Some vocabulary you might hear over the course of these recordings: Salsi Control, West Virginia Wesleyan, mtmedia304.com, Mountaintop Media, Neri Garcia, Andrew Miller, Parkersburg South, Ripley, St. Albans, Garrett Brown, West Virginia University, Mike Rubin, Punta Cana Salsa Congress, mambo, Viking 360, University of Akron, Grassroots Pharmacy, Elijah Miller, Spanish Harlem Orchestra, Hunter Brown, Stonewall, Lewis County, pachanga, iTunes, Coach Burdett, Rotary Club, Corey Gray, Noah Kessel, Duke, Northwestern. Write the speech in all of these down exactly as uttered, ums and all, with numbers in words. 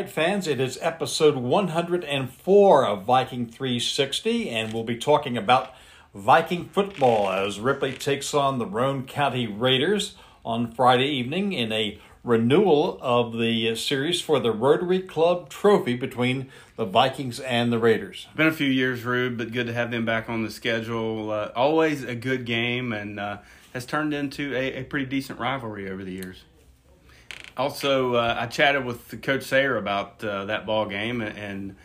right, fans, it is episode one hundred four of Viking three sixty, and we'll be talking about Viking football as Ripley takes on the Roan County Raiders on Friday evening in a renewal of the series for the Rotary Club trophy between the Vikings and the Raiders. Been a few years, Rube, but good to have them back on the schedule. Uh, always a good game, and uh, has turned into a, a pretty decent rivalry over the years. Also, uh, I chatted with Coach Sayer about uh, that ball game and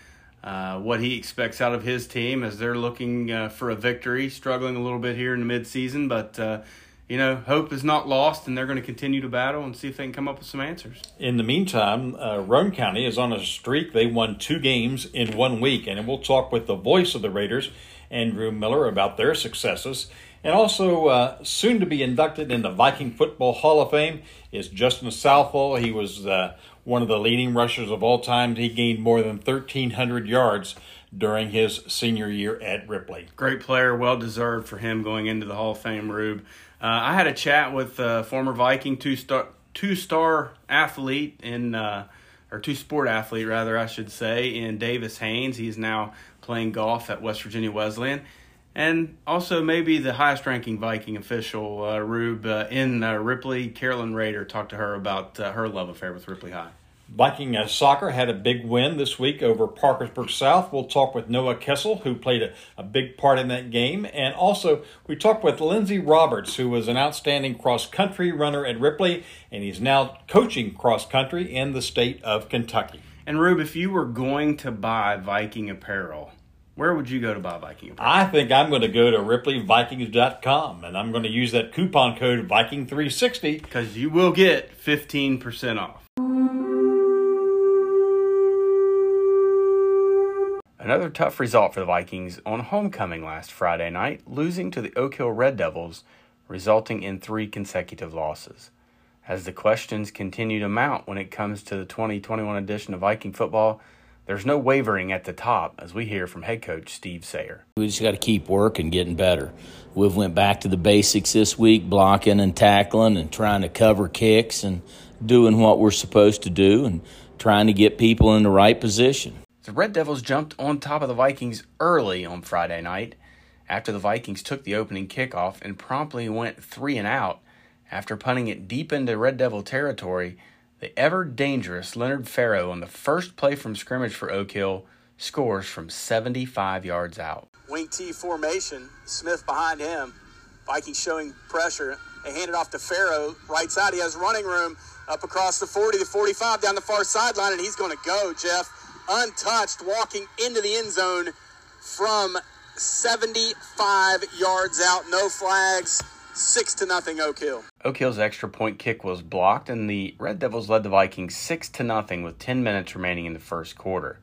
uh, what he expects out of his team as they're looking uh, for a victory, struggling a little bit here in the midseason. But, uh, you know, hope is not lost, and they're going to continue to battle and see if they can come up with some answers. In the meantime, uh, Roan County is on a streak. They won two games in one week, and we'll talk with the voice of the Raiders, Andrew Miller, about their successes. And also, uh, soon to be inducted in the Viking Football Hall of Fame is Justin Southall. He was uh, one of the leading rushers of all time. He gained more than thirteen hundred yards during his senior year at Ripley. Great player, well-deserved for him going into the Hall of Fame, Rube. Uh, I had a chat with uh, former Viking two-star two-star athlete in uh, or two-sport athlete, rather, I should say, in Davis Haynes. He's now playing golf at West Virginia Wesleyan. And also maybe the highest-ranking Viking official, uh, Rube, uh, in uh, Ripley, Carolyn Rader. Talked to her about uh, her love affair with Ripley High. Viking uh, soccer had a big win this week over Parkersburg South. We'll talk with Noah Kessel, who played a, a big part in that game. And also, we talked with Lindsey Roberts, who was an outstanding cross-country runner at Ripley, and he's now coaching cross-country in the state of Kentucky. And, Rube, if you were going to buy Viking apparel, where would you go to buy Viking apparel? I think I'm going to go to Ripley Vikings dot com, and I'm going to use that coupon code Viking three sixty. Because you will get fifteen percent off. Another tough result for the Vikings on homecoming last Friday night, losing to the Oak Hill Red Devils, resulting in three consecutive losses. As the questions continue to mount when it comes to the twenty twenty-one edition of Viking football, there's no wavering at the top, as we hear from head coach Steve Sayer. We just got to keep working, getting better. We've went back to the basics this week, blocking and tackling and trying to cover kicks and doing what we're supposed to do and trying to get people in the right position. The Red Devils jumped on top of the Vikings early on Friday night after the Vikings took the opening kickoff and promptly went three and out after punting it deep into Red Devil territory. The ever-dangerous Leonard Farrow on the first play from scrimmage for Oak Hill scores from seventy-five yards out. Wing T formation, Smith behind him. Vikings showing pressure. They hand it off to Farrow, right side. He has running room up across the forty, the forty-five, down the far sideline, and he's going to go, Jeff. Untouched, walking into the end zone from seventy-five yards out. No flags. Six to nothing, Oak Hill. Oak Hill's extra point kick was blocked, and the Red Devils led the Vikings six to nothing with ten minutes remaining in the first quarter.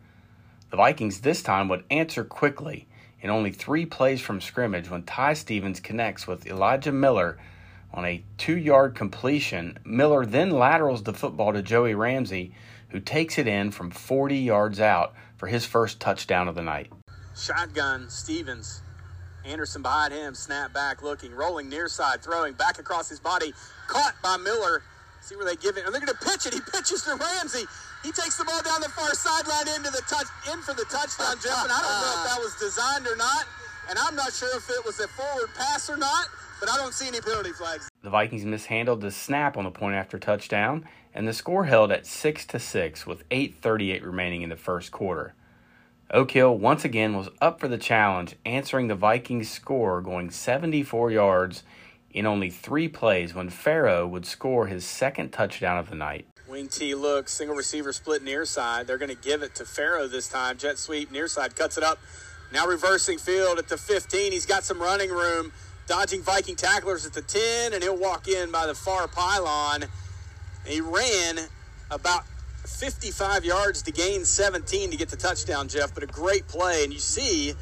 The Vikings this time would answer quickly in only three plays from scrimmage when Ty Stevens connects with Elijah Miller on a two-yard completion. Miller then laterals the football to Joey Ramsey, who takes it in from forty yards out for his first touchdown of the night. Shotgun, Stevens. Anderson behind him, snap back, looking, rolling near side, throwing back across his body, caught by Miller. See where they give it, and they're going to pitch it. He pitches to Ramsey. He takes the ball down the far sideline into the touch, in for the touchdown, Jeff. And I don't know if that was designed or not, and I'm not sure if it was a forward pass or not, but I don't see any penalty flags. The Vikings mishandled the snap on the point after touchdown, and the score held at six to six with eight thirty-eight remaining in the first quarter. Oak Hill once again was up for the challenge, answering the Vikings' score going seventy-four yards in only three plays when Farrow would score his second touchdown of the night. Wing T look, single receiver split near side. They're going to give it to Farrow this time. Jet sweep near side, cuts it up. Now reversing field at the fifteen. He's got some running room, dodging Viking tacklers at the ten, and he'll walk in by the far pylon. He ran about fifty-five yards to gain seventeen to get the touchdown, Jeff, but a great play. And you see,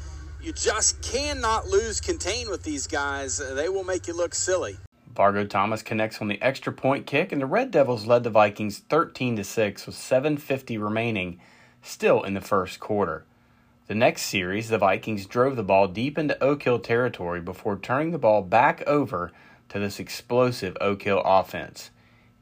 you just cannot lose contain with these guys. They will make you look silly. Vargo Thomas connects on the extra point kick, and the Red Devils led the Vikings thirteen to six with seven fifty remaining still in the first quarter. The next series, the Vikings drove the ball deep into Oak Hill territory before turning the ball back over to this explosive Oak Hill offense.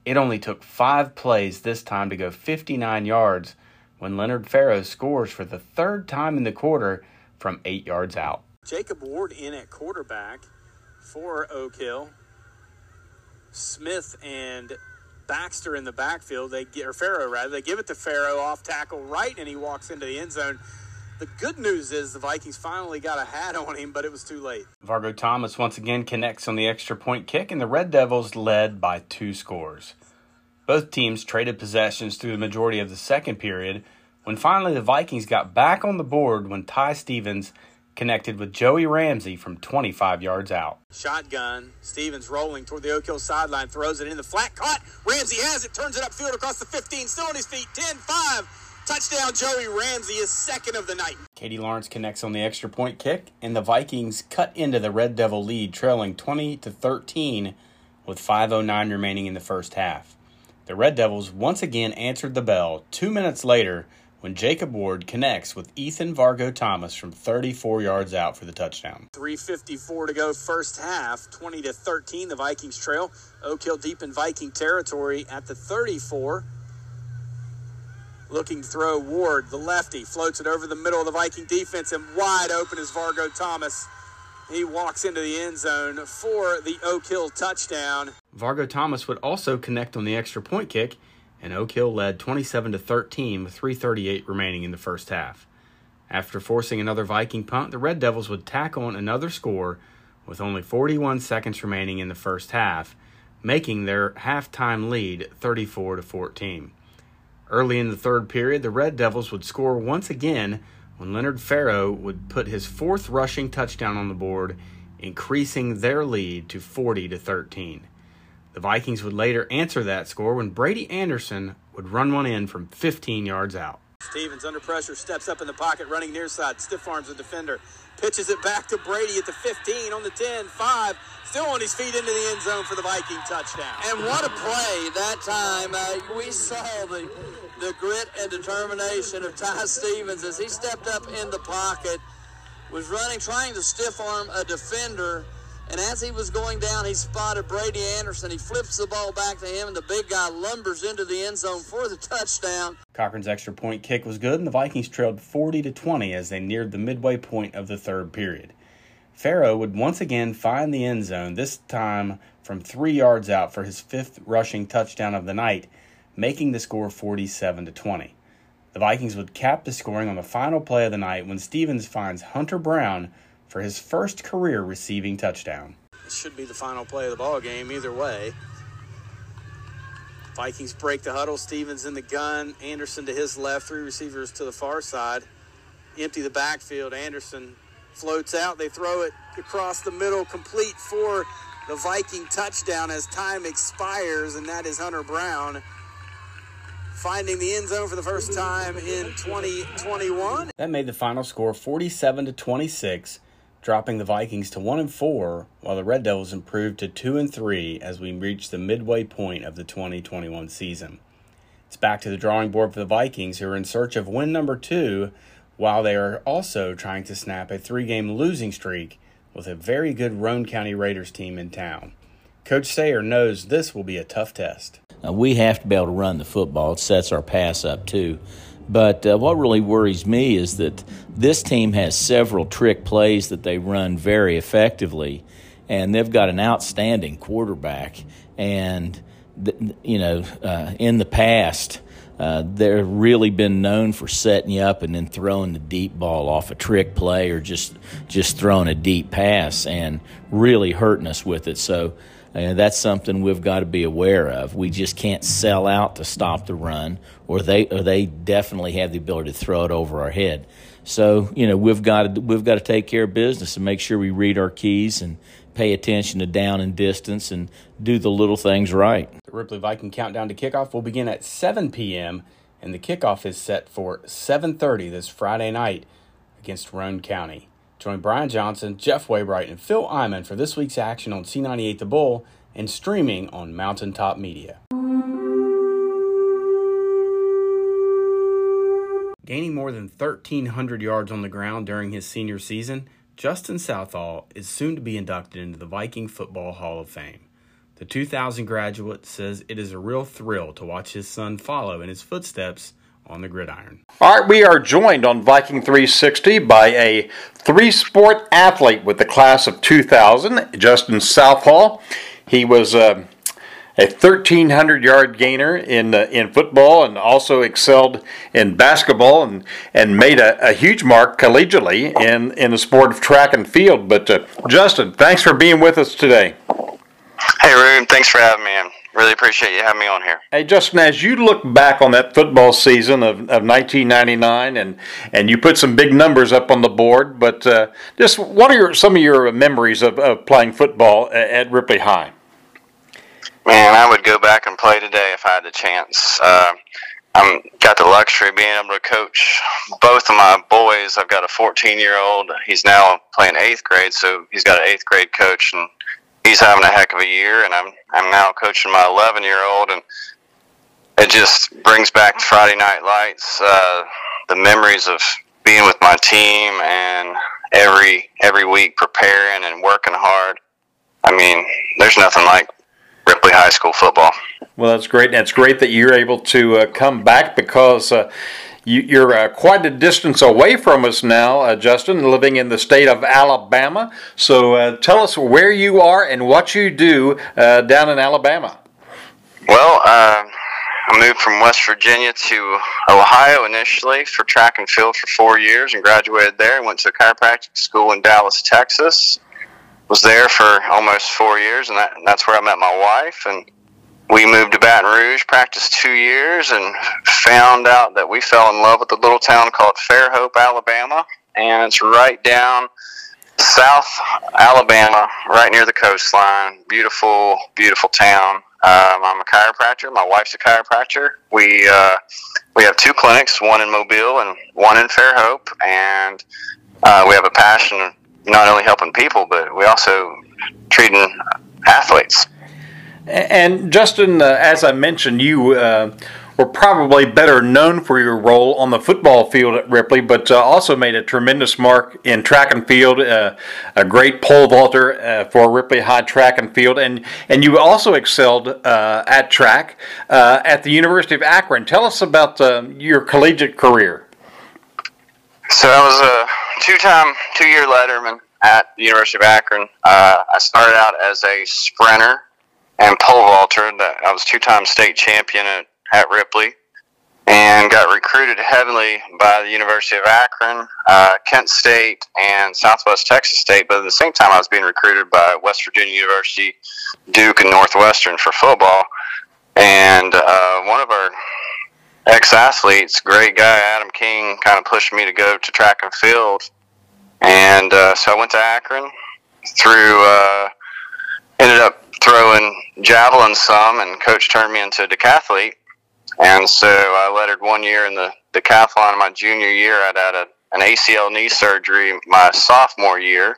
It only took five plays this time to go fifty-nine yards when Leonard Farrow scores for the third time in the quarter from eight yards out. Jacob Ward in at quarterback for Oak Hill. Smith and Baxter in the backfield. They get, or Farrow rather. They give it to Farrow off tackle right, and he walks into the end zone. The good news is the Vikings finally got a hat on him, but it was too late. Vargo Thomas once again connects on the extra point kick, and the Red Devils led by two scores. Both teams traded possessions through the majority of the second period, when finally the Vikings got back on the board when Ty Stevens connected with Joey Ramsey from twenty-five yards out. Shotgun, Stevens rolling toward the Oak Hill sideline, throws it in the flat, caught, Ramsey has it, turns it upfield across the fifteen, still on his feet, ten five, touchdown Joey Ramsey, his second of the night. Katie Lawrence connects on the extra point kick, and the Vikings cut into the Red Devil lead, trailing twenty to thirteen with five oh nine remaining in the first half. The Red Devils once again answered the bell two minutes later when Jacob Ward connects with Ethan Vargo Thomas from thirty-four yards out for the touchdown. three fifty-four to go first half, twenty to thirteen, the Vikings trail. Oak Hill deep in Viking territory at the thirty-four. Looking to throw Ward, the lefty, floats it over the middle of the Viking defense, and wide open is Vargo Thomas. He walks into the end zone for the Oak Hill touchdown. Vargo Thomas would also connect on the extra point kick, and Oak Hill led twenty-seven to thirteen with three thirty-eight remaining in the first half. After forcing another Viking punt, the Red Devils would tack on another score with only forty-one seconds remaining in the first half, making their halftime lead thirty-four to fourteen. Early in the third period, the Red Devils would score once again when Leonard Farrow would put his fourth rushing touchdown on the board, increasing their lead to forty to thirteen. The Vikings would later answer that score when Brady Anderson would run one in from fifteen yards out. Stevens under pressure, steps up in the pocket, running near side, stiff arms the defender, pitches it back to Brady at the fifteen, on the ten, five, still on his feet into the end zone for the Viking touchdown. And what a play that time. Uh, we saw the, the grit and determination of Ty Stevens as he stepped up in the pocket, was running, trying to stiff arm a defender, and as he was going down, he spotted Brady Anderson. He flips the ball back to him, and the big guy lumbers into the end zone for the touchdown. Cochran's extra point kick was good, and the Vikings trailed forty to twenty as they neared the midway point of the third period. Farrow would once again find the end zone, this time from three yards out for his fifth rushing touchdown of the night, making the score forty-seven to twenty. The Vikings would cap the scoring on the final play of the night when Stevens finds Hunter Brown for his first career receiving touchdown. This should be the final play of the ball game either way. Vikings break the huddle. Stevens in the gun. Anderson to his left. Three receivers to the far side. Empty the backfield. Anderson floats out. They throw it across the middle, complete for the Viking touchdown as time expires, and that is Hunter Brown finding the end zone for the first time in twenty twenty-one. That made the final score forty-seven to twenty-six. Dropping the Vikings to one and four, while the Red Devils improved to two and three as we reach the midway point of the twenty twenty-one season. It's back to the drawing board for the Vikings, who are in search of win number two, while they are also trying to snap a three-game losing streak with a very good Roan County Raiders team in town. Coach Sayer knows this will be a tough test. Now, we have to be able to run the football. It sets our pass up, too. But uh, what really worries me is that this team has several trick plays that they run very effectively, and they've got an outstanding quarterback. And, th- you know, uh, in the past, uh, they've really been known for setting you up and then throwing the deep ball off a trick play or just, just throwing a deep pass and really hurting us with it. So uh, that's something we've got to be aware of. We just can't sell out to stop the run, or they or they definitely have the ability to throw it over our head. So, you know, we've got to, we've got to take care of business and make sure we read our keys and pay attention to down and distance and do the little things right. The Ripley Viking countdown to kickoff will begin at seven p.m., and the kickoff is set for seven thirty this Friday night against Roan County. Join Brian Johnson, Jeff Wabright, and Phil Iman for this week's action on C ninety-eight The Bull and streaming on Mountaintop Media. Gaining more than thirteen hundred yards on the ground during his senior season, Justin Southall is soon to be inducted into the Viking Football Hall of Fame. The two thousand graduate says it is a real thrill to watch his son follow in his footsteps on the gridiron. All right, we are joined on Viking three sixty by a three-sport athlete with the class of two thousand, Justin Southall. He was uh, a thirteen hundred yard gainer in uh, in football and also excelled in basketball and, and made a, a huge mark collegiately in, in the sport of track and field. But, uh, Justin, thanks for being with us today. Hey, Roon. Thanks for having me. I really appreciate you having me on here. Hey, Justin, as you look back on that football season of, of nineteen ninety-nine, and, and you put some big numbers up on the board, but uh, just what are your, some of your memories of, of playing football at, at Ripley High? Man, I would go back and play today if I had the chance. Uh, I got the luxury of being able to coach both of my boys. I've got a fourteen-year-old. He's now playing eighth grade, so he's got an eighth grade coach, and he's having a heck of a year, and I'm I'm now coaching my eleven-year-old, and it just brings back Friday Night Lights, uh, the memories of being with my team and every every week preparing and working hard. I mean, there's nothing like Ripley High School football. Well, that's great, and it's great that you're able to uh, come back because uh, you, you're uh, quite a distance away from us now, uh, Justin, living in the state of Alabama. So uh, tell us where you are and what you do uh, down in Alabama. Well, uh, I moved from West Virginia to Ohio initially for track and field for four years and graduated there. I went to a chiropractic school in Dallas, Texas. Was there for almost four years, and, that, and that's where I met my wife. And we moved to Baton Rouge, practiced two years, and found out that we fell in love with a little town called Fairhope, Alabama. And it's right down south Alabama, right near the coastline. Beautiful, beautiful town. Um, I'm a chiropractor. My wife's a chiropractor. We, uh, we have two clinics, one in Mobile and one in Fairhope. And uh, we have a passion not only helping people, but we also treating athletes. And Justin, uh, as I mentioned, you uh, were probably better known for your role on the football field at Ripley, but uh, also made a tremendous mark in track and field, uh, a great pole vaulter uh, for Ripley High track and field, and, and you also excelled uh, at track uh, at the University of Akron. Tell us about uh, your collegiate career. So I was a two-time, two-year letterman at the University of Akron. Uh, I started out as a sprinter and pole vaulter. I was two-time state champion at, at Ripley and got recruited heavily by the University of Akron, uh, Kent State, and Southwest Texas State. But at the same time, I was being recruited by West Virginia University, Duke, and Northwestern for football. And uh, one of our ex-athletes, great guy, Adam King, kind of pushed me to go to track and field. And uh, so I went to Akron, threw, uh, ended up throwing javelin some, and coach turned me into a decathlete. And so I lettered one year in the decathlon. My junior year, I'd had a, an A C L knee surgery my sophomore year.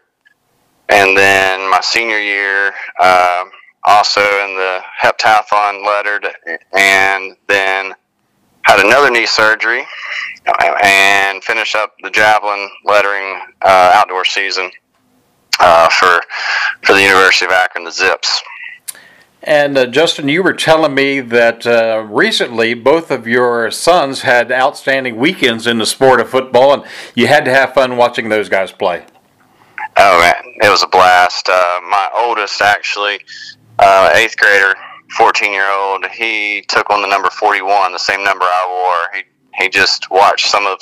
And then my senior year, uh, also in the heptathlon lettered, and then had another knee surgery and finished up the javelin lettering uh, outdoor season uh, for for the University of Akron, the Zips. And uh, Justin, you were telling me that uh, recently both of your sons had outstanding weekends in the sport of football, and you had to have fun watching those guys play. Oh man, it was a blast. Uh, my oldest, actually, uh, eighth grader, fourteen-year-old, he took on the number forty-one, the same number I wore. He he just watched some of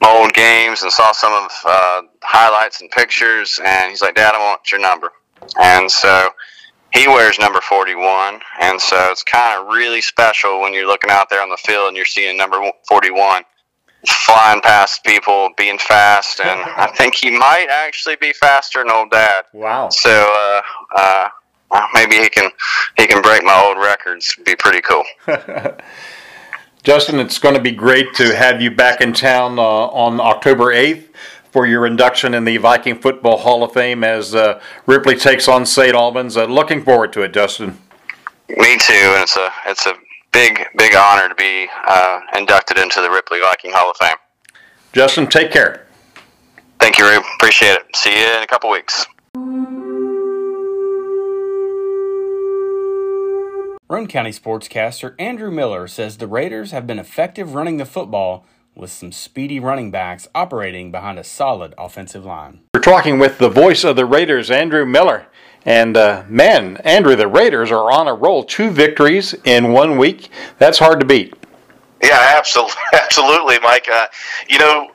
my old games and saw some of uh, highlights and pictures, and he's like, "Dad, I want your number." And so he wears number forty-one, and so it's kind of really special when you're looking out there on the field and you're seeing number forty-one flying past people, being fast, and I think he might actually be faster than old Dad. Wow. So, uh, uh, well, maybe he can he can break my old records. It'd be pretty cool. Justin, it's going to be great to have you back in town uh, on October eighth for your induction in the Viking Football Hall of Fame as uh, Ripley takes on Saint Albans. Uh, looking forward to it, Justin. Me too, and it's a it's a big big honor to be uh, inducted into the Ripley Viking Hall of Fame. Justin, take care. Thank you, Rube. Appreciate it. See you in a couple weeks. Roan County sportscaster Andrew Miller says the Raiders have been effective running the football with some speedy running backs operating behind a solid offensive line. We're talking with the voice of the Raiders, Andrew Miller. And, uh, man, Andrew, the Raiders are on a roll. Two victories in one week. That's hard to beat. Yeah, absolutely, Mike. Uh, you know,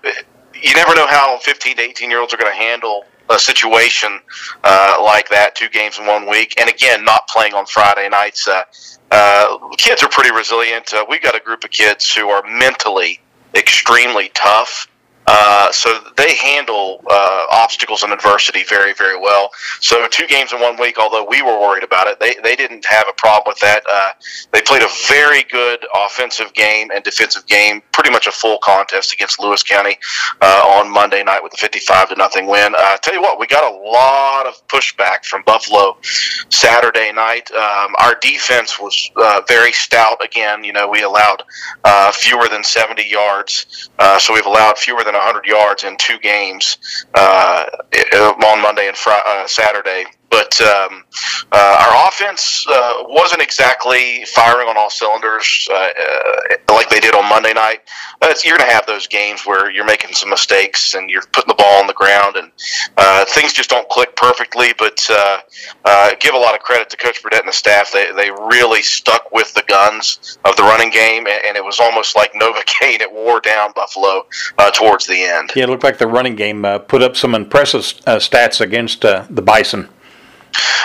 you never know how fifteen to eighteen-year-olds are going to handle a situation uh, like that, two games in one week. And, again, not playing on Friday nights. Uh, uh, kids are pretty resilient. Uh, we've got a group of kids who are mentally extremely tough. Uh, so they handle uh, obstacles and adversity very, very well. So two games in one week, although we were worried about it, they, they didn't have a problem with that. Uh, they played a very good offensive game and defensive game, pretty much a full contest against Lewis County uh, on Monday night with a fifty-five to nothing win. Uh, I tell you what, we got a lot of pushback from Buffalo Saturday night. Um, our defense was uh, very stout again. You know, we allowed uh, fewer than seventy yards, uh, so we've allowed fewer than one hundred yards in two games uh, on Monday and Friday, uh, Saturday. But um, uh, our offense uh, wasn't exactly firing on all cylinders uh, uh, like they did on Monday night. Uh, you're going to have those games where you're making some mistakes and you're putting the ball on the ground and uh, things just don't click perfectly. But uh, uh, give a lot of credit to Coach Burdett and the staff. They they really stuck with the guns of the running game, and, and it was almost like Novocaine. It wore down Buffalo uh, towards the end. Yeah, it looked like the running game uh, put up some impressive uh, stats against uh, the Bison.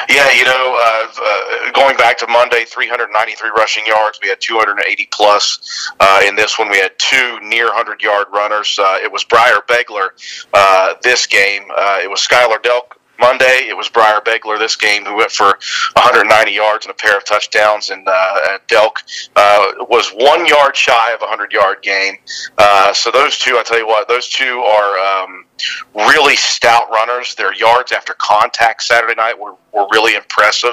Yeah, you know, uh, uh, going back to Monday, three hundred ninety-three rushing yards. We had two hundred eighty plus. Uh, in this one, we had two near hundred-yard runners. Uh, it was Breyer Begler uh, this game. Uh, it was Skylar Delk Monday. It was Breyer Begler this game who went for one hundred ninety yards and a pair of touchdowns. And uh, Delk uh, was one yard shy of a hundred-yard game. Uh, so those two, I tell you what, those two are um, really stout runners. Their yards after contact Saturday night were were really impressive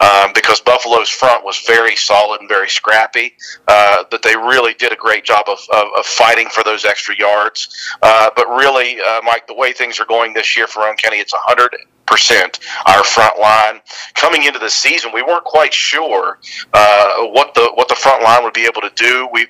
um, because Buffalo's front was very solid and very scrappy, uh, but they really did a great job of, of, of fighting for those extra yards. Uh, but really, uh, Mike, the way things are going this year for Roan County, it's one hundred percent our front line. Coming into the season, we weren't quite sure uh, what the what the front line would be able to do. We,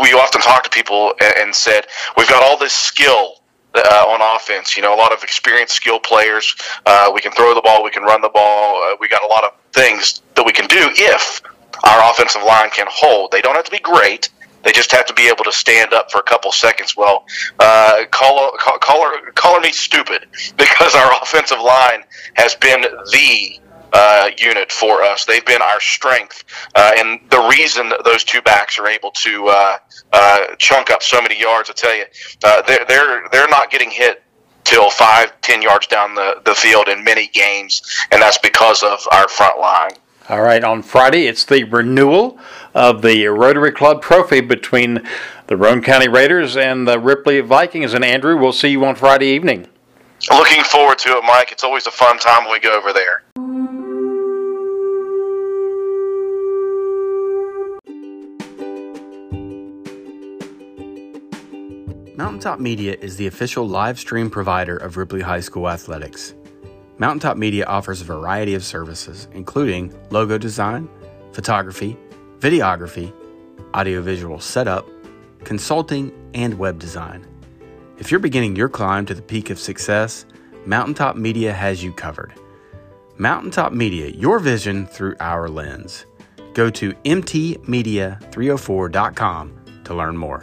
we often talked to people and, and said, we've got all this skill Uh, on offense, you know, a lot of experienced, skilled players. Uh, we can throw the ball, we can run the ball. Uh, we got a lot of things that we can do if our offensive line can hold. They don't have to be great. They just have to be able to stand up for a couple seconds. Well, uh, call, call, call, her, call her me stupid because our offensive line has been the Uh, unit for us. They've been our strength, uh, and the reason that those two backs are able to uh, uh, chunk up so many yards, I tell you, uh, they're they're they're not getting hit till five, ten yards down the, the field in many games, and that's because of our front line. All right, on Friday, it's the renewal of the Rotary Club Trophy between the Roan County Raiders and the Ripley Vikings, and Andrew, we'll see you on Friday evening. Looking forward to it, Mike. It's always a fun time when we go over there. Mountaintop Media is the official live stream provider of Ripley High School athletics. Mountaintop Media offers a variety of services, including logo design, photography, videography, audiovisual setup, consulting, and web design. If you're beginning your climb to the peak of success, Mountaintop Media has you covered. Mountaintop Media, your vision through our lens. Go to m t media three oh four dot com to learn more.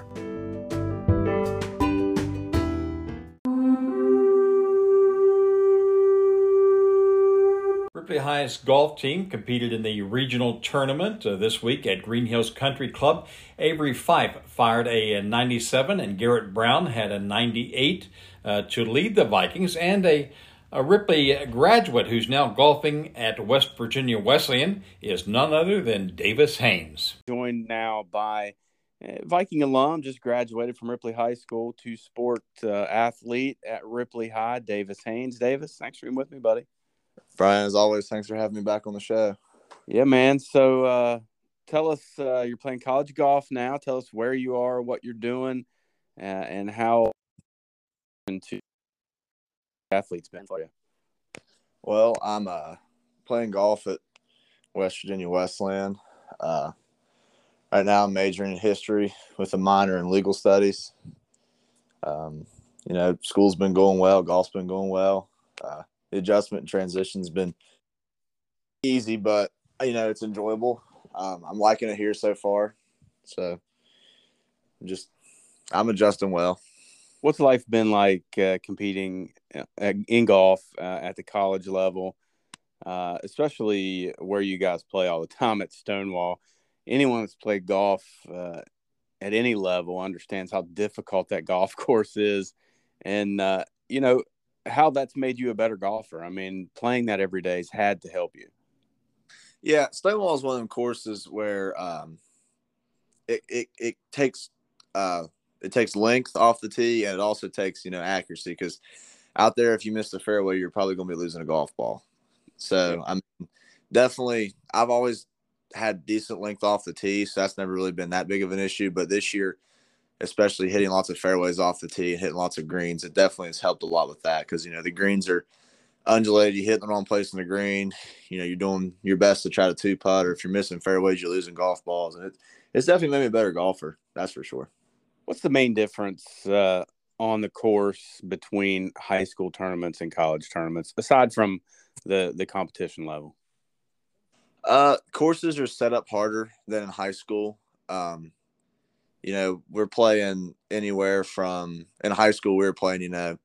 Ripley High's golf team competed in the regional tournament uh, this week at Green Hills Country Club. Avery Fife fired a ninety-seven and Garrett Brown had a ninety-eight uh, to lead the Vikings, and a, a Ripley graduate who's now golfing at West Virginia Wesleyan is none other than Davis Haynes. Joined now by Viking alum, just graduated from Ripley High School, two-sport uh, athlete at Ripley High, Davis Haynes. Davis, thanks for being with me, buddy. Brian, as always, thanks for having me back on the show. Yeah, man. So uh, tell us, uh, you're playing college golf now. Tell us where you are, what you're doing, uh, and how into athletes been for you. Well, I'm uh, playing golf at West Virginia Wesleyan. Uh, right now I'm majoring in history with a minor in legal studies. Um, you know, school's been going well. Golf's been going well. Uh, the adjustment and transition's been easy, but, you know, it's enjoyable. Um, I'm liking it here so far. So just I'm adjusting well. What's life been like uh, competing in golf uh, at the college level, uh, especially where you guys play all the time at Stonewall? Anyone that's played golf uh, at any level understands how difficult that golf course is and, uh, you know, how that's made you a better golfer. I mean, playing that every day has had to help you. Yeah, Stonewall is one of them courses where um, it, it, it takes uh, – it takes length off the tee, and it also takes, you know, accuracy, because out there, if you miss the fairway, you're probably going to be losing a golf ball. So, yeah. I mean, definitely, I've always had decent length off the tee, so that's never really been that big of an issue. But this year, especially hitting lots of fairways off the tee and hitting lots of greens, it definitely has helped a lot with that, because, you know, the greens are undulated. You hit the wrong place in the green. You know, you're doing your best to try to two-putt, or if you're missing fairways, you're losing golf balls. And it, it's definitely made me a better golfer, that's for sure. What's the main difference uh, on the course between high school tournaments and college tournaments, aside from the, the competition level? Uh, courses are set up harder than in high school. Um, you know, we're playing anywhere from – in high school we were playing, you know,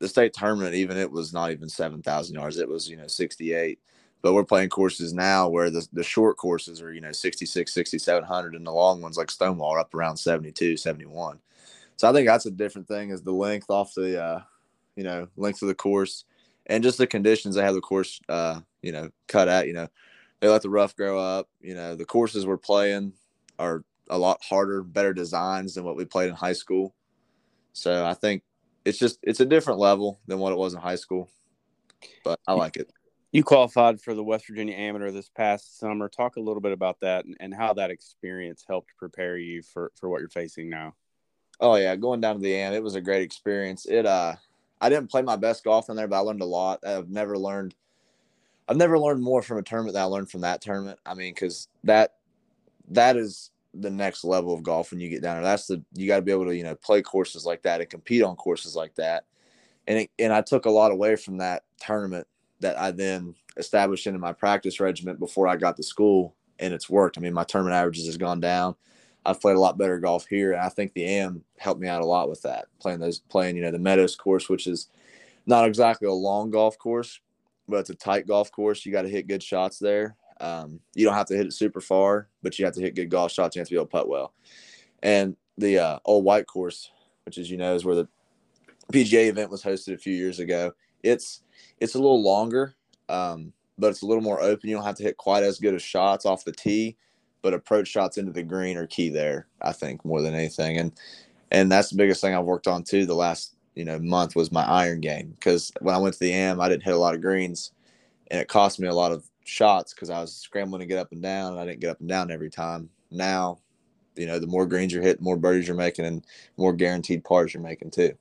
the state tournament, even it was not even seven thousand yards. It was, you know, sixty-eight. But we're playing courses now where the, the short courses are, you know, sixty-six, sixty-seven hundred, and the long ones like Stonewall are up around seventy-two, seventy-one. So I think that's a different thing, is the length off the, uh, you know, length of the course and just the conditions they have the course, uh, you know, cut at. You know, they let the rough grow up. You know, the courses we're playing are a lot harder, better designs than what we played in high school. So I think it's just, it's a different level than what it was in high school, but I like it. You qualified for the West Virginia Amateur this past summer. Talk a little bit about that and, and how that experience helped prepare you for, for what you're facing now. Oh, yeah. Going down to the Am, it was a great experience. It uh, I didn't play my best golf in there, but I learned a lot. I've never learned – I've never learned more from a tournament than I learned from that tournament. I mean, because that, that is the next level of golf when you get down there. That's the – you got to be able to, you know, play courses like that and compete on courses like that. And it, and I took a lot away from that tournament that I then established into my practice regiment before I got to school, and it's worked. I mean, my tournament averages has gone down. I've played a lot better golf here, and I think the A M helped me out a lot with that, playing those, playing, you know, the Meadows course, which is not exactly a long golf course, but it's a tight golf course. You got to hit good shots there. Um, you don't have to hit it super far, but you have to hit good golf shots. You have to be able to putt well. And the uh, Old White course, which, as you know, is where the P G A event was hosted a few years ago. It's, It's a little longer, um, but it's a little more open. You don't have to hit quite as good of shots off the tee, but approach shots into the green are key there, I think, more than anything. And and that's the biggest thing I've worked on, too, the last you know month was my iron game, because when I went to the A M, I didn't hit a lot of greens, and it cost me a lot of shots because I was scrambling to get up and down, and I didn't get up and down every time. Now, you know, the more greens you're hitting, the more birdies you're making, and more guaranteed pars you're making, too.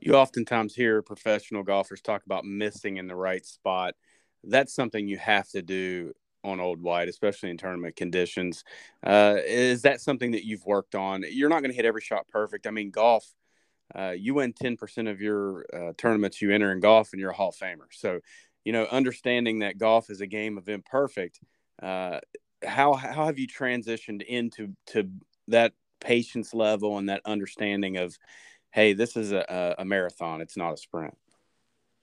You oftentimes hear professional golfers talk about missing in the right spot. That's something you have to do on Old White, especially in tournament conditions. Uh, is that something that you've worked on? You're not going to hit every shot perfect. I mean, golf, uh, you win ten percent of your uh, tournaments you enter in golf, and you're a Hall of Famer. So, you know, understanding that golf is a game of imperfect, uh, how how have you transitioned into to that patience level and that understanding of, hey, this is a, a marathon. It's not a sprint.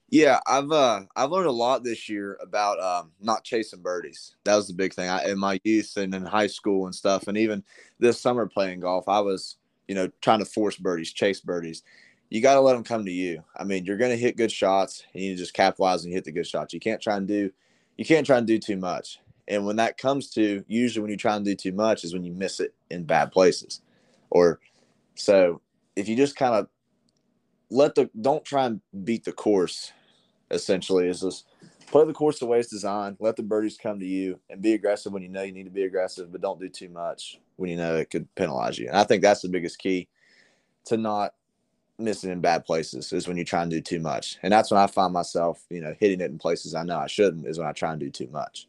Yeah, I've uh, I've learned a lot this year about um, not chasing birdies. That was the big thing I, in my youth and in high school and stuff. And even this summer playing golf, I was, you know, trying to force birdies, chase birdies. You got to let them come to you. I mean, you're going to hit good shots, and you just capitalize and hit the good shots. You can't try and do, you can't try and do too much. And when that comes to, usually when you try and do too much is when you miss it in bad places, or so. If you just kind of let the – don't try and beat the course, essentially. It's just play the course the way it's designed, let the birdies come to you, and be aggressive when you know you need to be aggressive, but don't do too much when you know it could penalize you. And I think that's the biggest key to not missing in bad places, is when you try and do too much. And that's when I find myself, you know, hitting it in places I know I shouldn't, is when I try and do too much.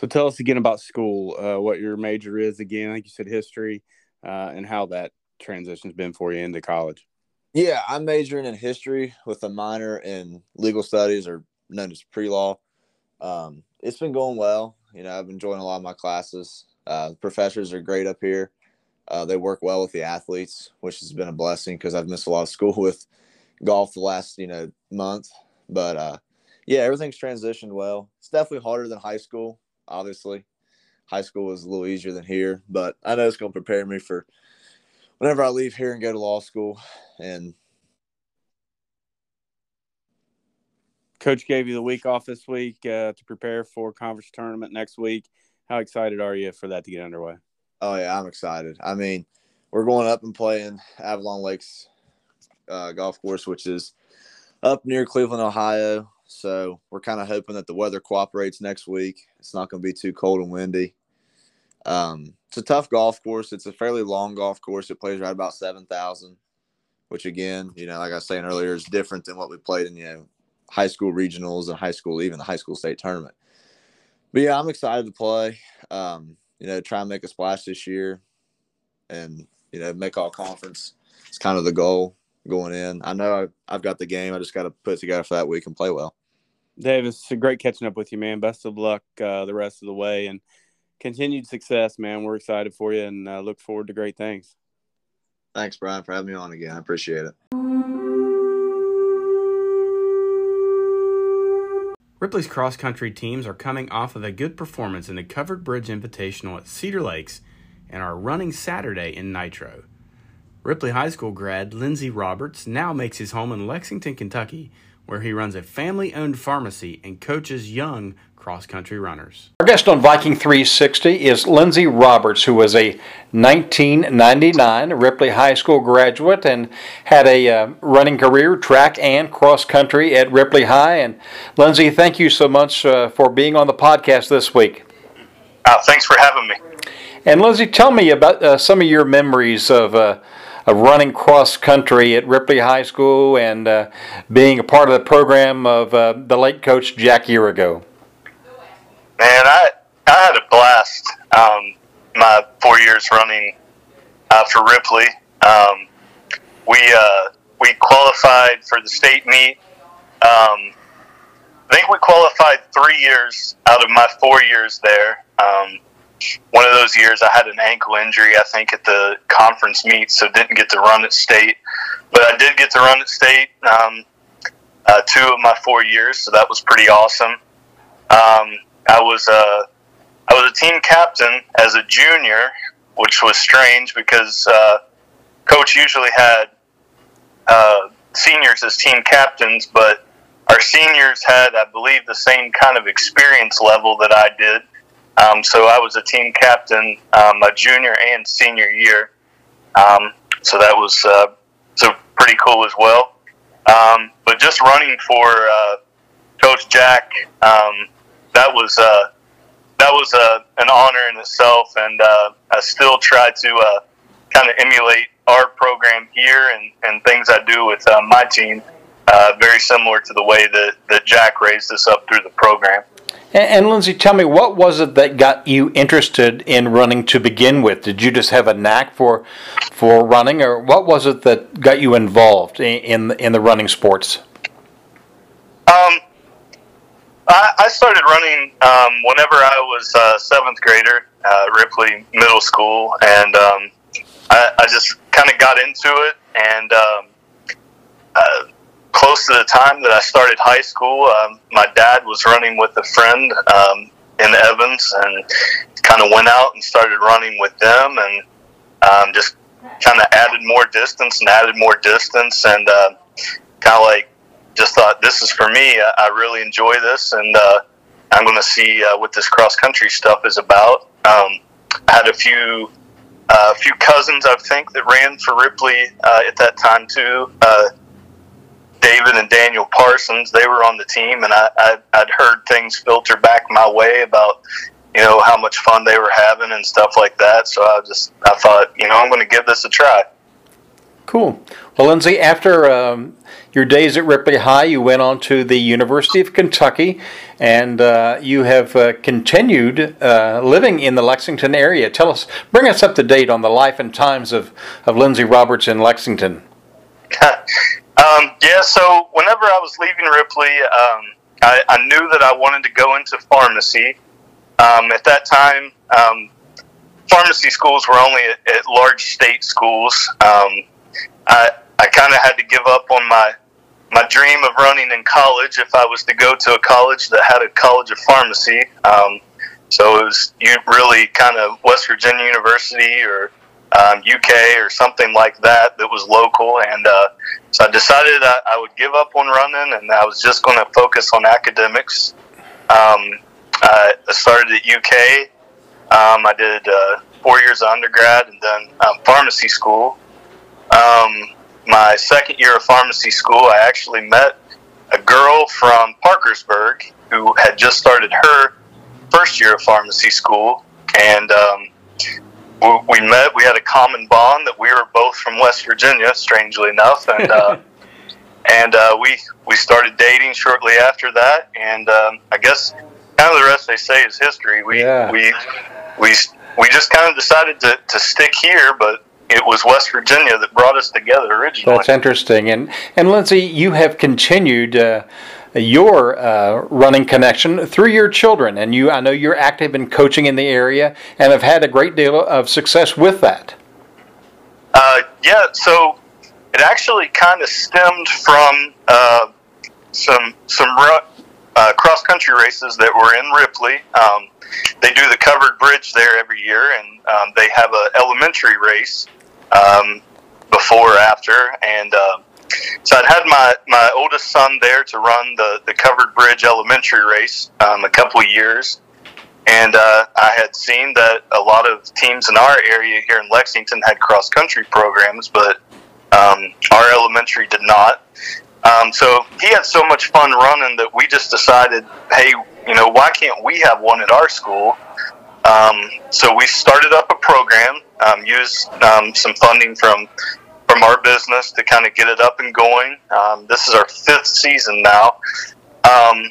So tell us again about school, uh, what your major is again. I think you said history, uh, and how that transition's been for you into college. Yeah, I'm majoring in history with a minor in legal studies, or known as pre-law. Um, it's been going well. You know, I've been enjoying a lot of my classes. Uh, the professors are great up here. Uh, they work well with the athletes, which has been a blessing because I've missed a lot of school with golf the last, you know, month. But, uh, yeah, everything's transitioned well. It's definitely harder than high school, obviously. High school was a little easier than here. But I know it's going to prepare me for whenever I leave here and go to law school. And Coach gave you the week off this week uh, to prepare for conference tournament next week. How excited are you for that to get underway? Oh, yeah, I'm excited. I mean, we're going up and playing Avalon Lakes uh, golf course, which is up near Cleveland, Ohio. So we're kind of hoping that the weather cooperates next week. It's not going to be too cold and windy. Um, it's a tough golf course. It's a fairly long golf course. It plays right about seven thousand, which, again, you know, like I was saying earlier, is different than what we played in, you know, high school regionals and high school, even the high school state tournament. But, yeah, I'm excited to play. Um, you know, try and make a splash this year and, you know, make all conference. It's kind of the goal going in. I know I, I've got the game. I just got to put it together for that week and play well. Davis, it's great catching up with you, man. Best of luck uh, the rest of the way and continued success, man. We're excited for you and uh, look forward to great things. Thanks, Brian, for having me on again. I appreciate it. Ripley's cross-country teams are coming off of a good performance in the Covered Bridge Invitational at Cedar Lakes and are running Saturday in Nitro. Ripley High School grad Lindsey Roberts now makes his home in Lexington, Kentucky, where he runs a family-owned pharmacy and coaches young cross-country runners. Our guest on Viking three sixty is Lindsey Roberts, who was a nineteen ninety-nine Ripley High School graduate and had a uh, running career, track and cross-country at Ripley High. And Lindsey, thank you so much uh, for being on the podcast this week. Uh, thanks for having me. And Lindsey, tell me about uh, some of your memories of uh, of running cross-country at Ripley High School and uh, being a part of the program of uh, the late Coach Jack a year ago. Man, I, I had a blast um, my four years running uh, for Ripley. Um, we uh, we qualified for the state meet. Um, I think we qualified three years out of my four years there. Um One of those years I had an ankle injury, I think, at the conference meet, so didn't get to run at state. But I did get to run at state um, uh, two of my four years, so that was pretty awesome. Um, I was uh, I was a team captain as a junior, which was strange because uh, Coach usually had uh, seniors as team captains, but our seniors had, I believe, the same kind of experience level that I did. Um, so I was a team captain um, my junior and senior year. Um, so that was uh, so pretty cool as well. Um, but just running for uh, Coach Jack, um, that was uh, that was uh, an honor in itself. And uh, I still try to uh, kind of emulate our program here and, and things I do with uh, my team, uh, very similar to the way that, that Jack raised us up through the program. And, and Lindsey, tell me, what was it that got you interested in running to begin with? Did you just have a knack for for running, or what was it that got you involved in in, in the running sports? Um, I, I started running um, whenever I was a seventh grader at Ripley Middle School, and um, I, I just kind of got into it. And um, uh, close to the time that I started high school, um, my dad was running with a friend um, in Evans, and kind of went out and started running with them, and um, just kind of added more distance and added more distance, and uh, kind of like just thought, this is for me. I, I really enjoy this, and uh, I'm going to see uh, what this cross country stuff is about. Um, I had a few, uh, few cousins, I think, that ran for Ripley uh, at that time too. Uh, David and Daniel Parsons, they were on the team, and I, I, I'd heard things filter back my way about, you know, how much fun they were having and stuff like that. So I just I thought, you know, I'm going to give this a try. Cool. Well, Lindsey, after um, your days at Ripley High, you went on to the University of Kentucky, and uh, you have uh, continued uh, living in the Lexington area. Tell us, bring us up to date on the life and times of, of Lindsey Roberts in Lexington. um, yeah, so whenever I was leaving Ripley, um, I, I knew that I wanted to go into pharmacy. Um, at that time, um, pharmacy schools were only at, at large state schools. Um, I, I kind of had to give up on my my dream of running in college if I was to go to a college that had a college of pharmacy. Um, so it was you really kind of West Virginia University or um, U K or something like that that was local. And uh, so I decided I, I would give up on running, and I was just going to focus on academics. Um, I started at U K. Um, I did uh, four years of undergrad and then um, pharmacy school. Um, my second year of pharmacy school, I actually met a girl from Parkersburg who had just started her first year of pharmacy school, and um, we, we met. We had a common bond that we were both from West Virginia, strangely enough, and uh, and uh, we we started dating shortly after that. And um, I guess kind of the rest they say is history. We yeah. we we we just kind of decided to to stick here, but it was West Virginia that brought us together originally. That's interesting. And, and Lindsey, you have continued uh, your uh, running connection through your children. And you, I know you're active in coaching in the area and have had a great deal of success with that. Uh, yeah, so it actually kind of stemmed from uh, some some uh, cross-country races that were in Ripley. Um, they do the covered bridge there every year, and um, they have an elementary race. Um, before, after, and uh, so I'd had my, my oldest son there to run the, the covered bridge elementary race um, a couple of years, and uh, I had seen that a lot of teams in our area here in Lexington had cross-country programs, but um, our elementary did not. Um, so he had so much fun running that we just decided, hey, you know, why can't we have one at our school? Um, so we started up a program, um, used um, some funding from from our business to kind of get it up and going. Um, this is our fifth season now. Um,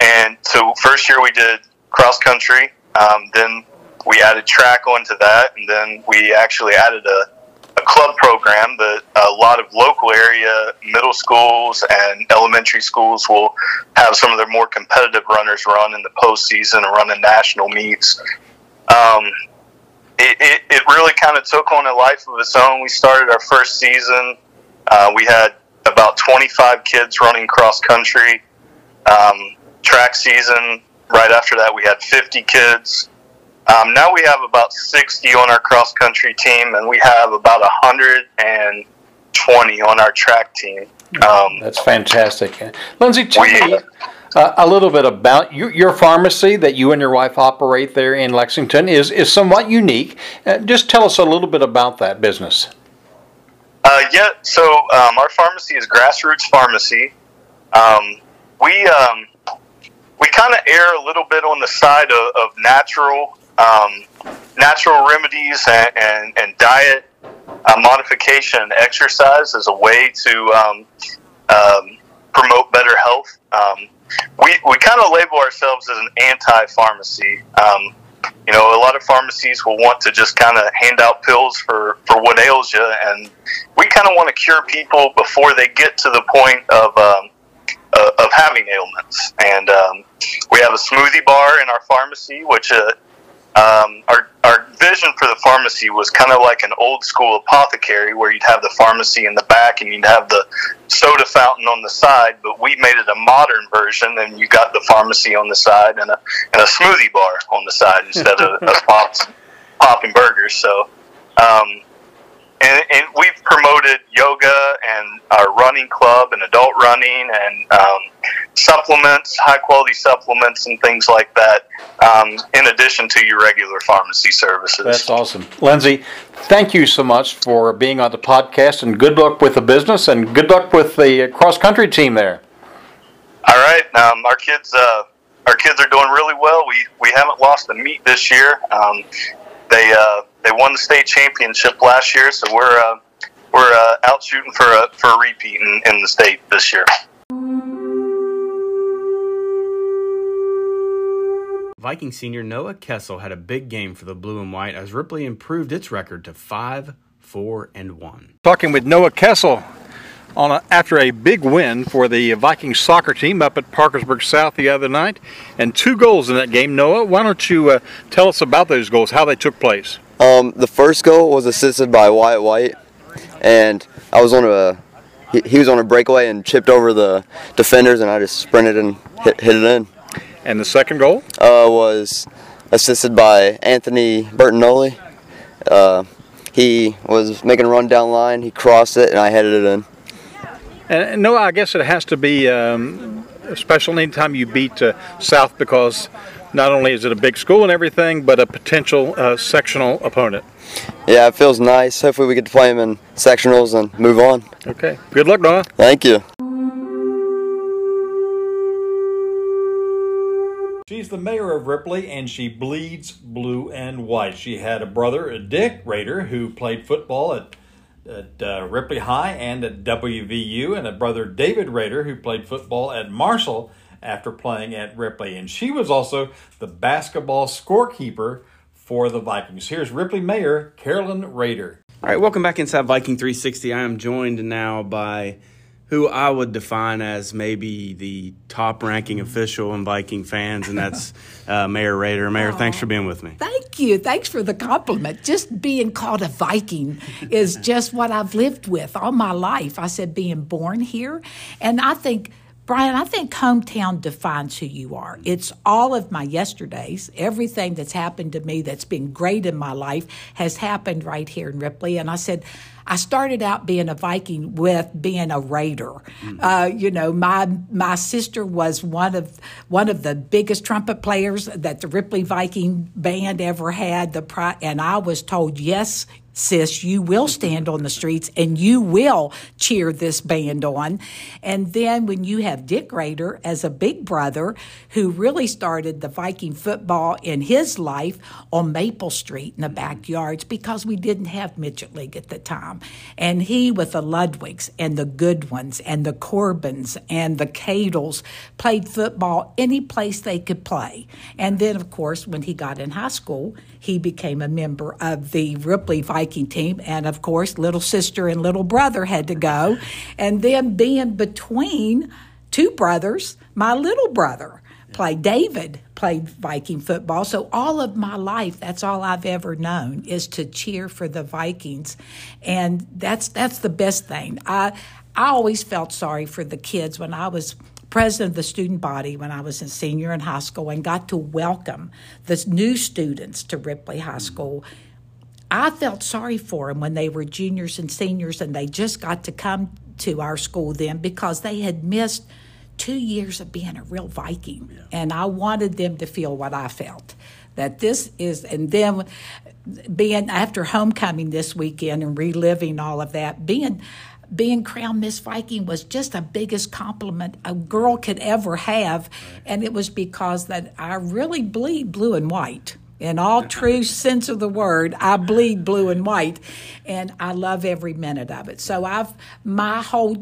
and so first year we did cross-country. Um, then we added track onto that, and then we actually added a, a club program that a lot of local area middle schools and elementary schools will have some of their more competitive runners run in the postseason and run in national meets. Um, it, it, it really kind of took on a life of its own. We started our first season. Uh, we had about twenty-five kids running cross-country. Um, track season, right after that, we had fifty kids. Um, now we have about sixty on our cross-country team, and we have about one hundred twenty on our track team. Um, That's fantastic. Lindsey, tell me uh, a little bit about your, your pharmacy that you and your wife operate there in Lexington is, is somewhat unique. Uh, just tell us a little bit about that business. Uh, yeah, so um, our pharmacy is Grassroots Pharmacy. Um, we um, we kind of err a little bit on the side of, of natural Um, natural remedies and, and, and diet uh, modification and exercise as a way to um, um, promote better health. Um, we we kind of label ourselves as an anti-pharmacy. Um, you know, a lot of pharmacies will want to just kind of hand out pills for, for what ails you, and we kind of want to cure people before they get to the point of um, uh, of having ailments. And um, we have a smoothie bar in our pharmacy, which uh, Um, our, our vision for the pharmacy was kind of like an old school apothecary where you'd have the pharmacy in the back and you'd have the soda fountain on the side, but we made it a modern version, and you got the pharmacy on the side and a, and a smoothie bar on the side instead of, of pops, popping burgers. So, um, and, and we've promoted yoga and our running club and adult running and um, supplements, high-quality supplements and things like that, um, in addition to your regular pharmacy services. That's awesome. Lindsey, thank you so much for being on the podcast, and good luck with the business and good luck with the cross-country team there. All right. Um, our kids uh, our kids are doing really well. We, we haven't lost a meet this year. Um, they uh, they won the state championship last year, so we're uh, we're uh, out shooting for a for a repeat in, in the state this year. Viking senior Noah Kessel had a big game for the blue and white as Ripley improved its record to five, four, and one. Talking with Noah Kessel on a, after a big win for the Viking soccer team up at Parkersburg South the other night, and two goals in that game. Noah, why don't you uh, tell us about those goals, how they took place? Um, the first goal was assisted by Wyatt White, and I was on a he, he was on a breakaway and chipped over the defenders, and I just sprinted and hit, hit it in. And the second goal uh, was assisted by Anthony Bertinoli. Uh, he was making a run down line. He crossed it, and I headed it in. And Noah, I guess it has to be um, special anytime you beat uh, South, because not only is it a big school and everything, but a potential uh, sectional opponent. Yeah, it feels nice. Hopefully we get to play them in sectionals and move on. Okay. Good luck, Noah. Thank you. She's the mayor of Ripley, and she bleeds blue and white. She had a brother, Dick Rader, who played football at at uh, Ripley High and at W V U, and a brother, David Rader, who played football at Marshall after playing at Ripley. And she was also the basketball scorekeeper for the Vikings. Here's Ripley Mayor Carolyn Rader. All right, welcome back inside Viking three sixty. I am joined now by who I would define as maybe the top-ranking official in Viking fans, and that's uh, Mayor Rader. Mayor, aww, thanks for being with me. Thank you. Thanks for the compliment. Just being called a Viking is just what I've lived with all my life. I said being born here, and I think, Brian, I think hometown defines who you are. It's all of my yesterdays. Everything that's happened to me that's been great in my life has happened right here in Ripley. And I said, I started out being a Viking with being a Raider. Mm-hmm. Uh, you know, my my sister was one of one of the biggest trumpet players that the Ripley Viking band ever had. The pri- and I was told, yes, sis, you will stand on the streets and you will cheer this band on. And then when you have Dick Rader as a big brother who really started the Viking football in his life on Maple Street in the backyards, because we didn't have Midget League at the time. And he, with the Ludwigs and the Goodwins and the Corbins and the Cadles, played football any place they could play. And then, of course, when he got in high school, he became a member of the Ripley Viking team, and of course little sister and little brother had to go, and then being between two brothers, my little brother played David played Viking football. So all of my life, that's all I've ever known, is to cheer for the Vikings, and that's that's the best thing. I I always felt sorry for the kids when I was president of the student body when I was a senior in high school and got to welcome the new students to Ripley High School. I felt sorry for them when they were juniors and seniors and they just got to come to our school then, because they had missed two years of being a real Viking. Yeah. And I wanted them to feel what I felt, that this is, and then being after homecoming this weekend and reliving all of that, being being crowned Miss Viking was just the biggest compliment a girl could ever have. Right. And it was because that I really bleed blue and white. In all true sense of the word, I bleed blue and white, and I love every minute of it. So I've my whole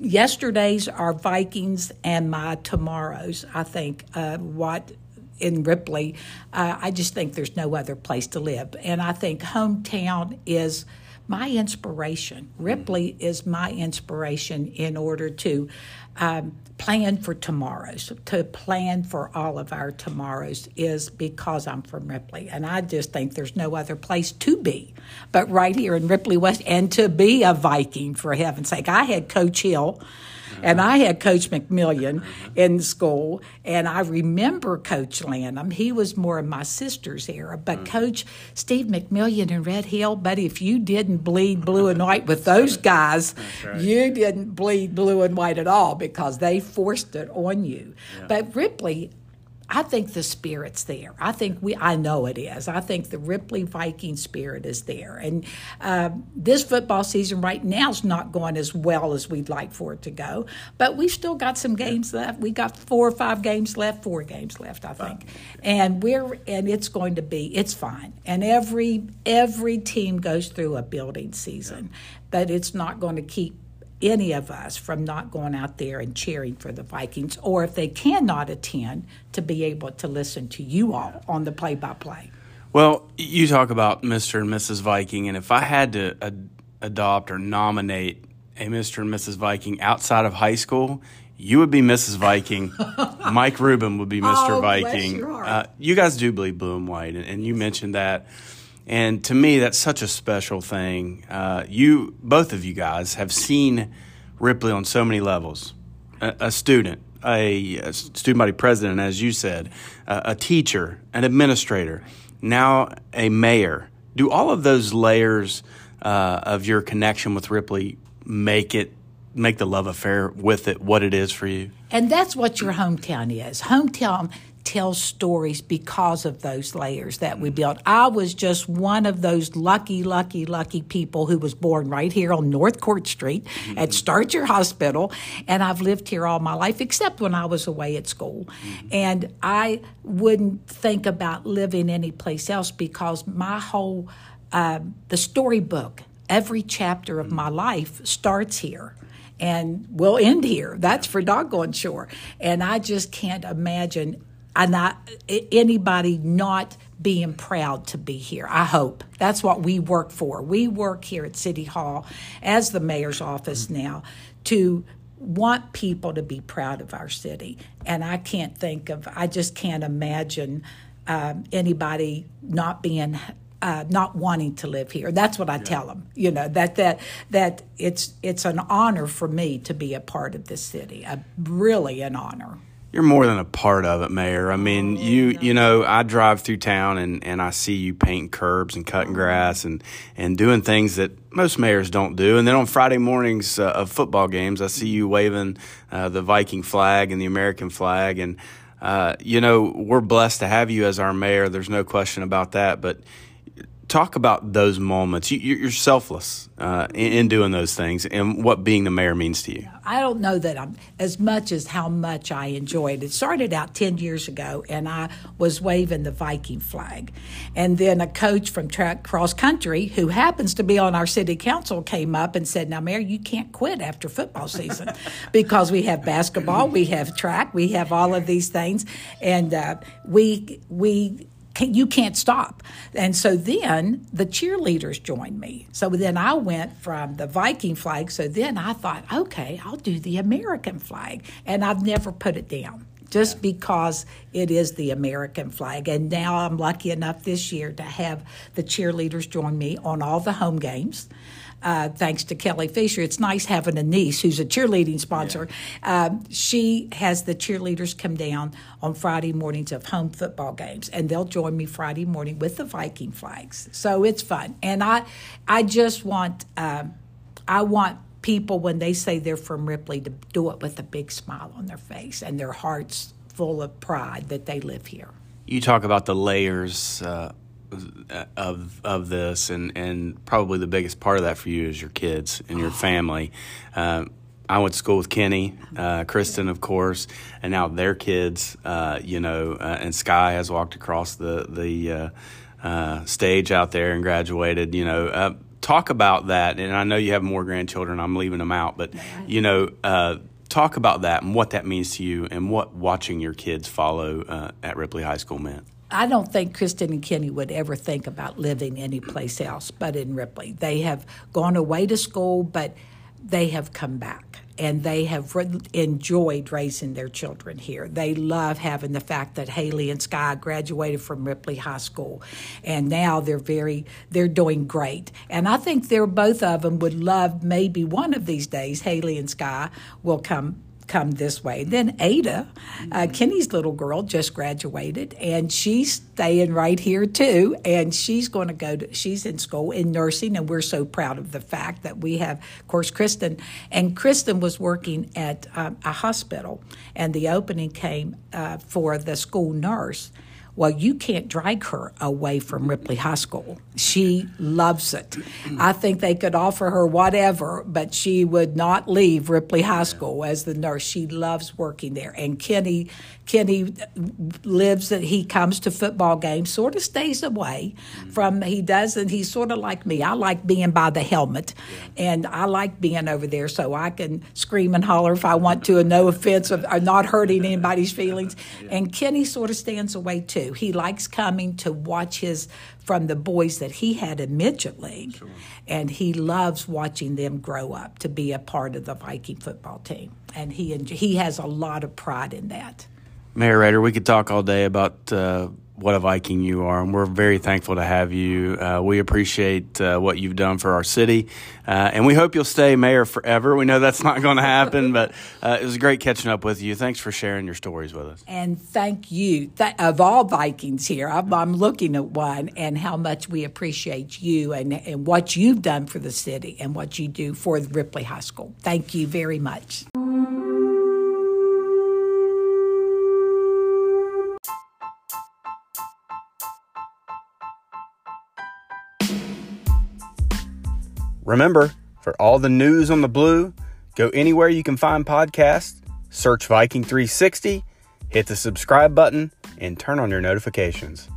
yesterdays are Vikings, and my tomorrows, I think, uh, what in Ripley, uh, I just think there's no other place to live. And I think hometown is my inspiration. Ripley is my inspiration in order to um, plan for tomorrows, to plan for all of our tomorrows, is because I'm from Ripley. And I just think there's no other place to be but right here in Ripley West, and to be a Viking, for heaven's sake. I had Coach Hill. And I had Coach McMillian in school, and I remember Coach Lanham. He was more in my sister's era, but mm-hmm. Coach Steve McMillian in Red Hill, but if you didn't bleed blue and white with those guys, right, you didn't bleed blue and white at all, because they forced it on you. Yeah. But Ripley, I think the spirit's there. I think we, I know it is. I think the Ripley Viking spirit is there. And uh, this football season right now is not going as well as we'd like for it to go, but we've still got some games left. We got four or five games left, four games left, I think. And we're, and it's going to be, it's fine. And every, every team goes through a building season, but it's not going to keep any of us from not going out there and cheering for the Vikings, or if they cannot attend, to be able to listen to you all on the play-by-play. Well, you talk about Mister and Missus Viking, and if I had to ad- adopt or nominate a Mister and Missus Viking outside of high school, you would be Missus Viking. Mike Rubin would be Mister oh, Viking. Bless your heart. Uh, you guys do bleed blue and white, and, and you mentioned that. And to me, that's such a special thing. Uh, you, both of you guys, have seen Ripley on so many levels. A, a student, a, a student body president, as you said, a, a teacher, an administrator, now a mayor. Do all of those layers uh, of your connection with Ripley make it, make the love affair with it what it is for you? And that's what your hometown is. Hometown tell stories because of those layers that we built. I was just one of those lucky, lucky, lucky people who was born right here on North Court Street mm-hmm. at Starcher Hospital, and I've lived here all my life, except when I was away at school. Mm-hmm. And I wouldn't think about living anyplace else because my whole, uh, the storybook, every chapter of mm-hmm. my life starts here. And will end here. That's for doggone sure. And I just can't imagine And I, anybody not being proud to be here, I hope. That's what we work for. We work here at City Hall as the mayor's office now to want people to be proud of our city. And I can't think of, I just can't imagine um, anybody not being, uh, not wanting to live here. That's what I yeah. tell them, you know, that, that, that it's, it's an honor for me to be a part of this city, a, really an honor. You're more than a part of it, Mayor. I mean, you you know, I drive through town and, and I see you painting curbs and cutting grass and, and doing things that most mayors don't do. And then on Friday mornings uh, of football games, I see you waving uh, the Viking flag and the American flag. And, uh, you know, we're blessed to have you as our mayor. There's no question about that. But talk about those moments. You, you're selfless uh, in, in doing those things and what being the mayor means to you. I don't know that I'm as much as how much I enjoy it. It started out ten years ago, and I was waving the Viking flag. And then a coach from track cross country who happens to be on our city council came up and said, now, Mayor, you can't quit after football season because we have basketball, we have track, we have all of these things. And uh, we we... you can't stop. And so then the cheerleaders joined me. So then I went from the Viking flag. So then I thought, okay, I'll do the American flag. And I've never put it down just yeah. because it is the American flag. And now I'm lucky enough this year to have the cheerleaders join me on all the home games. Uh, thanks to Kelly Fisher. It's nice having a niece who's a cheerleading sponsor. Yeah. Um, she has the cheerleaders come down on Friday mornings of home football games, and they'll join me Friday morning with the Viking flags. So it's fun. And I I just want um, I want people, when they say they're from Ripley, to do it with a big smile on their face and their hearts full of pride that they live here. You talk about the layers uh of of this, and, and probably the biggest part of that for you is your kids and your family. Uh, I went to school with Kenny, uh, Kristen, of course, and now their kids, uh, you know, uh, and Sky has walked across the, the uh, uh, stage out there and graduated, you know. Uh, talk about that, and I know you have more grandchildren. I'm leaving them out, but, you know, uh, talk about that and what that means to you and what watching your kids follow uh, at Ripley High School meant. I don't think Kristen and Kenny would ever think about living anyplace else but in Ripley. They have gone away to school, but they have come back, and they have re- enjoyed raising their children here. They love having the fact that Haley and Sky graduated from Ripley High School, and now they're very, they're doing great. And I think they're both of them would love maybe one of these days, Haley and Sky will come come this way. Then Ada, uh, Kenny's little girl, just graduated, and she's staying right here too. And she's going to go to, she's in school in nursing, and we're so proud of the fact that we have, of course, Kristen. And Kristen was working at um, a hospital, and the opening came uh, for the school nurse. Well, you can't drag her away from Ripley High School. She loves it. I think they could offer her whatever, but she would not leave Ripley High School as the nurse. She loves working there. And Kenny, Kenny lives that he comes to football games, sort of stays away from, he doesn't, he's sort of like me. I like being by the helmet, and I like being over there so I can scream and holler if I want to, and no offense of, or not hurting anybody's feelings. And Kenny sort of stands away too. He likes coming to watch his from the boys that he had in midget league, sure. And he loves watching them grow up to be a part of the Viking football team, and he he has a lot of pride in that. Mayor Rader, we could talk all day about uh, what a Viking you are, and we're very thankful to have you. Uh, we appreciate uh, what you've done for our city, uh, and we hope you'll stay mayor forever. We know that's not going to happen, but uh, it was great catching up with you. Thanks for sharing your stories with us. And thank you. Th- of all Vikings here, I'm, I'm looking at one, and how much we appreciate you and, and what you've done for the city and what you do for Ripley High School. Thank you very much. Remember, for all the news on the blue, go anywhere you can find podcasts, search Viking three sixty, hit the subscribe button, and turn on your notifications.